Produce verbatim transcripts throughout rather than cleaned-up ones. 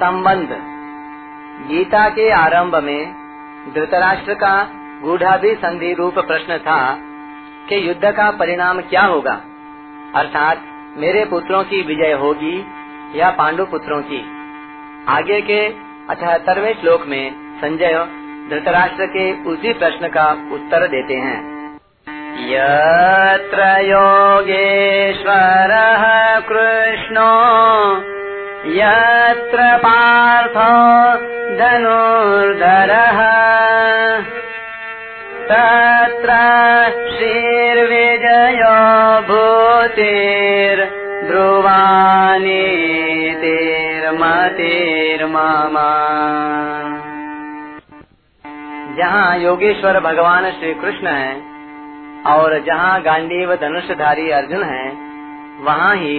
संबंध। गीता के आरंभ में धृतराष्ट्र का गूढ़ाभिसंधि रूप प्रश्न था कि युद्ध का परिणाम क्या होगा, अर्थात मेरे पुत्रों की विजय होगी या पांडु पुत्रों की। आगे के अठहत्तरवें श्लोक में संजय धृतराष्ट्र के उसी प्रश्न का उत्तर देते हैं। यत्र योगेश्वरः कृष्णो यत्र पार्थो धनुर्धरः तत्र श्रीर्विजयो भूतिर्ध्रुवानीतिर्मतिर्मम। जहाँ योगेश्वर भगवान श्री कृष्ण हैं और जहाँ गांडीव धनुषधारी अर्जुन हैं, वहाँ ही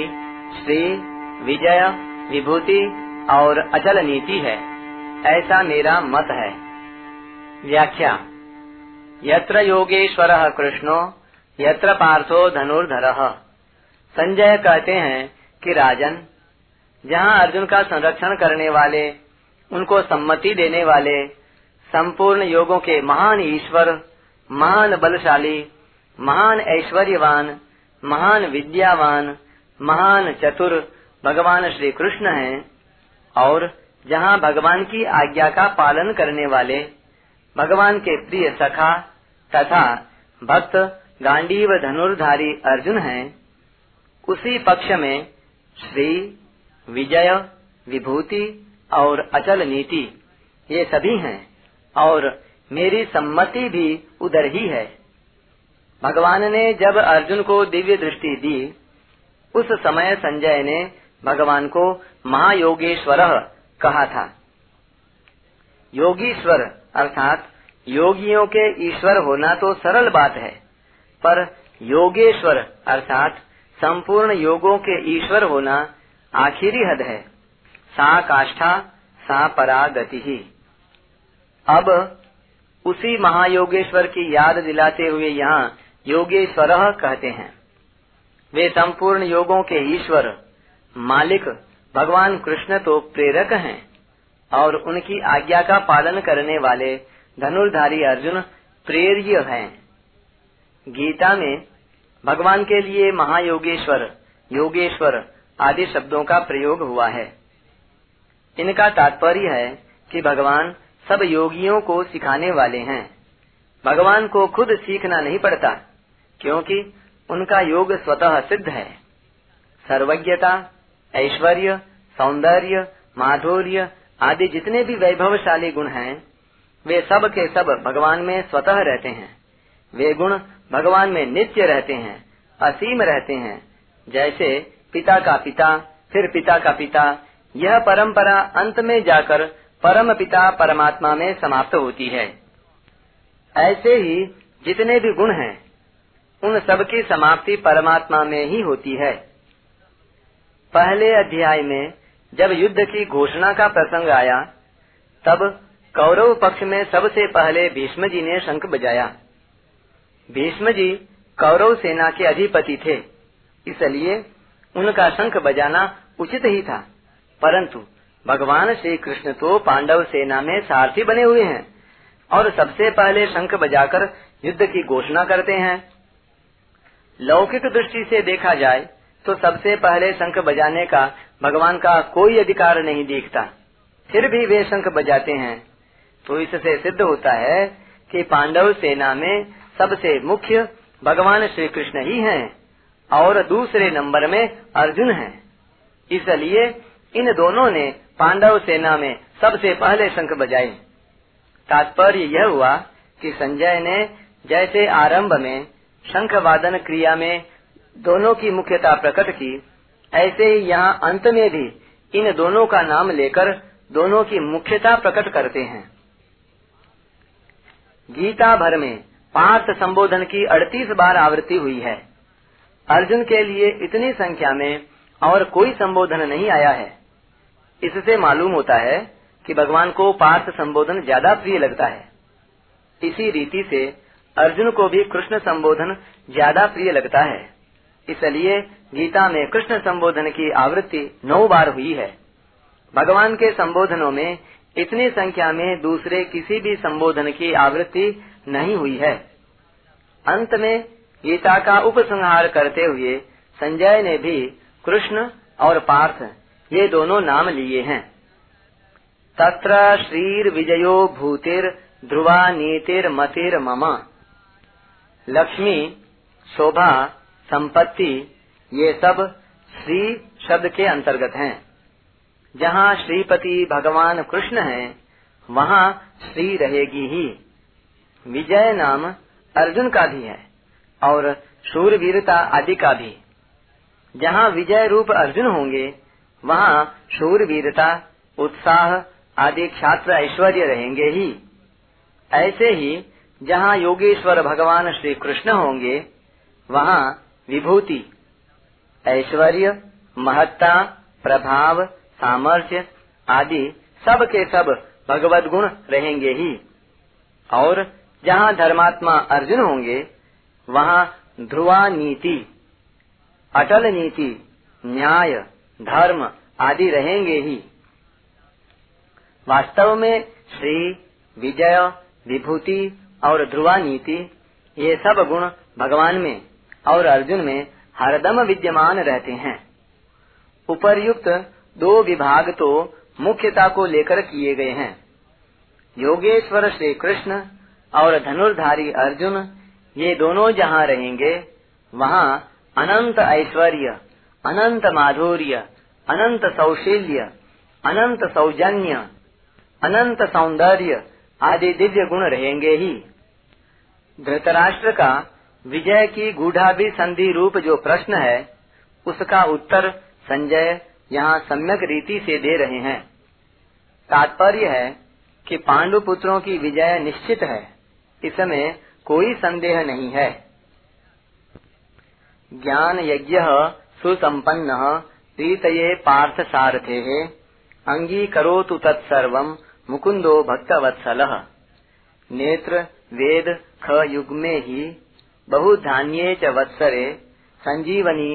श्री, विजय, विभूति और अचल नीति है, ऐसा मेरा मत है। व्याख्या। यत्र योगेश्वरः कृष्णो यत्र पार्थो धनुर्धरः। संजय कहते हैं कि राजन, जहाँ अर्जुन का संरक्षण करने वाले, उनको सम्मति देने वाले संपूर्ण योगों के महान ईश्वर, महान बलशाली, महान ऐश्वर्यवान, महान विद्यावान, महान चतुर भगवान श्री कृष्ण हैं, और जहाँ भगवान की आज्ञा का पालन करने वाले भगवान के प्रिय सखा तथा भक्त गांडीव धनुर्धारी अर्जुन हैं, उसी पक्ष में श्री, विजय, विभूति और अचल नीति ये सभी हैं, और मेरी सम्मति भी उधर ही है। भगवान ने जब अर्जुन को दिव्य दृष्टि दी, उस समय संजय ने भगवान को महायोगेश्वरः कहा था। योगीश्वर अर्थात योगियों के ईश्वर होना तो सरल बात है, पर योगेश्वर अर्थात संपूर्ण योगों के ईश्वर होना आखिरी हद है। सा काष्ठा सा परागति ही। अब उसी महायोगेश्वर की याद दिलाते हुए यहाँ योगेश्वरः कहते हैं। वे संपूर्ण योगों के ईश्वर मालिक भगवान कृष्ण तो प्रेरक हैं, और उनकी आज्ञा का पालन करने वाले धनुर्धारी अर्जुन प्रेरिय हैं। गीता में भगवान के लिए महायोगेश्वर, योगेश्वर आदि शब्दों का प्रयोग हुआ है। इनका तात्पर्य है कि भगवान सब योगियों को सिखाने वाले हैं। भगवान को खुद सीखना नहीं पड़ता, क्योंकि उनका योग स्वतः सिद्ध है। सर्वज्ञता, ऐश्वर्य, सौंदर्य, माधुर्य आदि जितने भी वैभवशाली गुण हैं, वे सब के सब भगवान में स्वतः रहते हैं। वे गुण भगवान में नित्य रहते हैं, असीम रहते हैं। जैसे पिता का पिता, फिर पिता का पिता, यह परंपरा अंत में जाकर परम पिता परमात्मा में समाप्त होती है। ऐसे ही जितने भी गुण हैं, उन सब की समाप्ति परमात्मा में ही होती है। पहले अध्याय में जब युद्ध की घोषणा का प्रसंग आया, तब कौरव पक्ष में सबसे पहले भीष्म जी ने शंख बजाया। भीष्म जी कौरव सेना के अधिपति थे, इसलिए उनका शंख बजाना उचित ही था। परंतु भगवान श्री कृष्ण तो पांडव सेना में सारथी बने हुए हैं और सबसे पहले शंख बजाकर युद्ध की घोषणा करते हैं। लौकिक दृष्टि से देखा जाए तो सबसे पहले शंख बजाने का भगवान का कोई अधिकार नहीं दिखता, फिर भी वे शंख बजाते हैं। तो इससे सिद्ध होता है कि पांडव सेना में सबसे मुख्य भगवान श्री कृष्ण ही हैं और दूसरे नंबर में अर्जुन हैं। इसलिए इन दोनों ने पांडव सेना में सबसे पहले शंख बजाए। तात्पर्य यह हुआ कि संजय ने जैसे आरंभ में शंख वादन क्रिया में दोनों की मुख्यता प्रकट की, ऐसे ही यहाँ अंत में भी इन दोनों का नाम लेकर दोनों की मुख्यता प्रकट करते हैं। गीता भर में पार्थ संबोधन की अड़तीस बार आवृत्ति हुई है। अर्जुन के लिए इतनी संख्या में और कोई संबोधन नहीं आया है। इससे मालूम होता है कि भगवान को पार्थ संबोधन ज्यादा प्रिय लगता है। इसी रीति से अर्जुन को भी कृष्ण संबोधन ज्यादा प्रिय लगता है, इसलिए गीता में कृष्ण संबोधन की आवृत्ति नौ बार हुई है। भगवान के संबोधनों में इतनी संख्या में दूसरे किसी भी संबोधन की आवृत्ति नहीं हुई है। अंत में गीता का उपसंहार करते हुए संजय ने भी कृष्ण और पार्थ ये दोनों नाम लिए हैं। तत्र श्रीर विजयो भूतिर ध्रुवा नीतिर मतिर मम। लक्ष्मी, शोभा, संपत्ति ये सब श्री शब्द के अंतर्गत हैं। जहाँ श्रीपति भगवान कृष्ण हैं, वहाँ श्री रहेगी ही। विजय नाम अर्जुन का भी है और शूरवीरता आदि का भी। जहाँ विजय रूप अर्जुन होंगे, वहाँ शूरवीरता, उत्साह आदि छात्र ऐश्वर्य रहेंगे ही। ऐसे ही जहाँ योगेश्वर भगवान श्री कृष्ण होंगे, वहाँ विभूति, ऐश्वर्य, महत्ता, प्रभाव, सामर्थ्य आदि सब के सब भगवद गुण रहेंगे ही। और जहाँ धर्मात्मा अर्जुन होंगे, वहाँ ध्रुवा नीति, अटल नीति, न्याय, धर्म आदि रहेंगे ही। वास्तव में श्री, विजय, विभूति और ध्रुवा नीति ये सब गुण भगवान में और अर्जुन में हरदम विद्यमान रहते हैं। उपर्युक्त दो विभाग तो मुख्यता को लेकर किए गए हैं। योगेश्वर श्री कृष्ण और धनुर्धारी अर्जुन ये दोनों जहाँ रहेंगे, वहाँ अनंत ऐश्वर्य, अनंत माधुर्य, अनंत सौशील्य, अनंत सौजन्य, अनंत सौंदर्य आदि दिव्य गुण रहेंगे ही। धृतराष्ट्र का विजय की गूढ़ाभि संधि रूप जो प्रश्न है, उसका उत्तर संजय यहाँ सम्यक रीति से दे रहे हैं। तात्पर्य है कि पांडु पुत्रों की विजय निश्चित है, इसमें कोई संदेह नहीं है। ज्ञान यज्ञ सुसंपन्न रीतये पार्थ सारथे अंगीकरोतु तत्सर्वं मुकुंदो भक्तवत्सलः। नेत्र वेद ख युग्मे ही बहुधान्ये च वत्सरे संजीवनी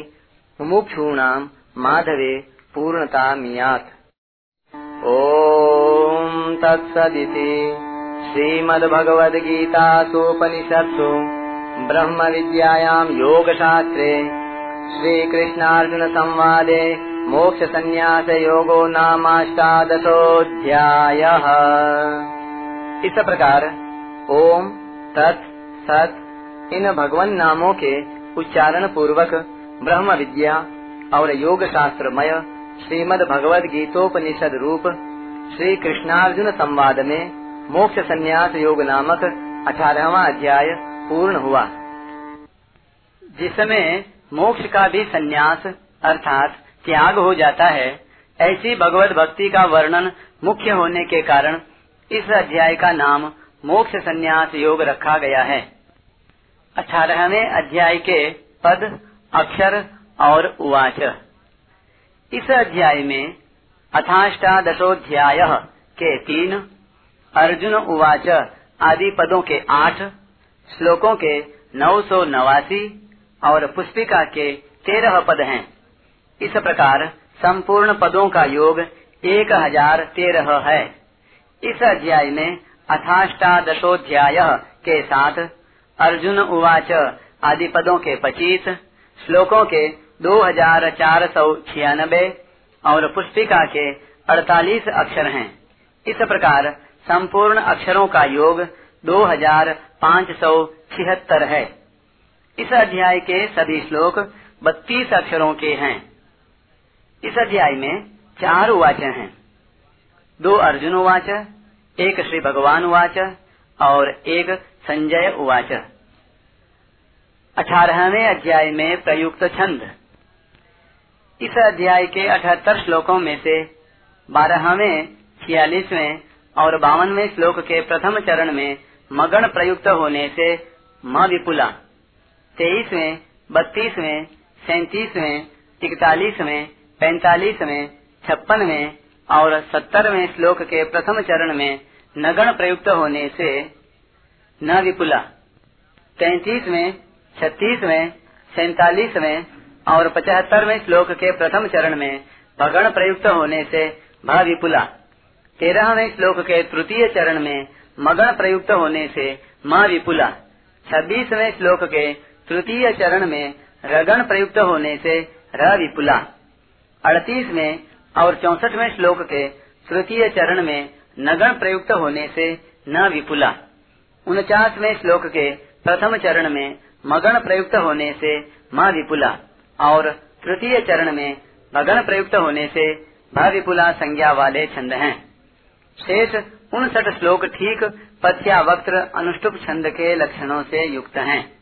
मुमुक्षूणां माधवे पूर्णतामियात्। ओम तत्सदिति श्रीमद्भगवद्गीतासूपनिषत्सु ब्रह्मविद्यायां योगशास्त्रे श्रीकृष्णार्जुनसंवादे मोक्षसंन्यासयोगो नाम अष्टादशोऽध्यायः। इस प्रकार ओम, तत्, सत् इन भगवान नामों के उच्चारण पूर्वक ब्रह्म विद्या और योग शास्त्रमय श्रीमद् भगवद गीतोपनिषद रूप श्री कृष्णार्जुन संवाद में मोक्ष संन्यास योग नामक अठारहवां अध्याय पूर्ण हुआ, जिसमें मोक्ष का भी संन्यास अर्थात त्याग हो जाता है। ऐसी भगवत भक्ति का वर्णन मुख्य होने के कारण इस अध्याय का नाम मोक्ष संन्यास योग रखा गया है। अठारहवें अध्याय के पद, अक्षर और उवाच। इस अध्याय में अथाष्टादशोऽध्यायः के तीन, अर्जुन उवाच आदि पदों के आठ, श्लोकों के नौ सौ नवासी और पुष्पिका के तेरह पद हैं। इस प्रकार संपूर्ण पदों का योग एक हजार तेरह है। इस अध्याय में अथाष्टादशोऽध्याय के साथ अर्जुन उवाच आदि पदों के पच्चीस, श्लोकों के दो हजार चार सौ छियानबे और पुस्तिका के अड़तालीस अक्षर हैं। इस प्रकार संपूर्ण अक्षरों का योग दो हजार पाँच सौ छिहत्तर है। इस अध्याय के सभी श्लोक बत्तीस अक्षरों के हैं। इस अध्याय में चार उवाच हैं, दो अर्जुन उवाच, एक श्री भगवान उवाच और एक संजय उवाच। अठारहवें अध्याय में प्रयुक्त छंद। इस अध्याय के अठहत्तर श्लोकों में से बारहवें, छियालीसवें और बावनवें श्लोक के प्रथम चरण में मगण प्रयुक्त होने से म विपुला, तेईसवें, बत्तीसवें, सैतीसवें, इकतालीसवें, पैंतालीसवें, छप्पनवें और सत्तरवें श्लोक के प्रथम चरण में नगण प्रयुक्त होने से न विपुला, तैतीसवें, छत्तीसवें, सैतालीसवें और पचहत्तरवें श्लोक के प्रथम चरण में भगण प्रयुक्त होने से महाविपुला तेरहवें श्लोक के तृतीय चरण में मगण प्रयुक्त होने से महाविपुला, छब्बीसवें श्लोक के तृतीय चरण में रगण प्रयुक्त होने से रविपुला, अड़तीसवें और चौसठवें श्लोक के तृतीय चरण में नगण प्रयुक्त होने से न विपुला, उनचासवें श्लोक के प्रथम चरण में मगण प्रयुक्त होने से मा विपुला और तृतीय चरण में मगण प्रयुक्त होने से भाविपुला संज्ञा वाले छंद हैं। शेष उनसठ श्लोक ठीक पथ्यावक्त्र अनुष्टुप छंद के लक्षणों से युक्त हैं।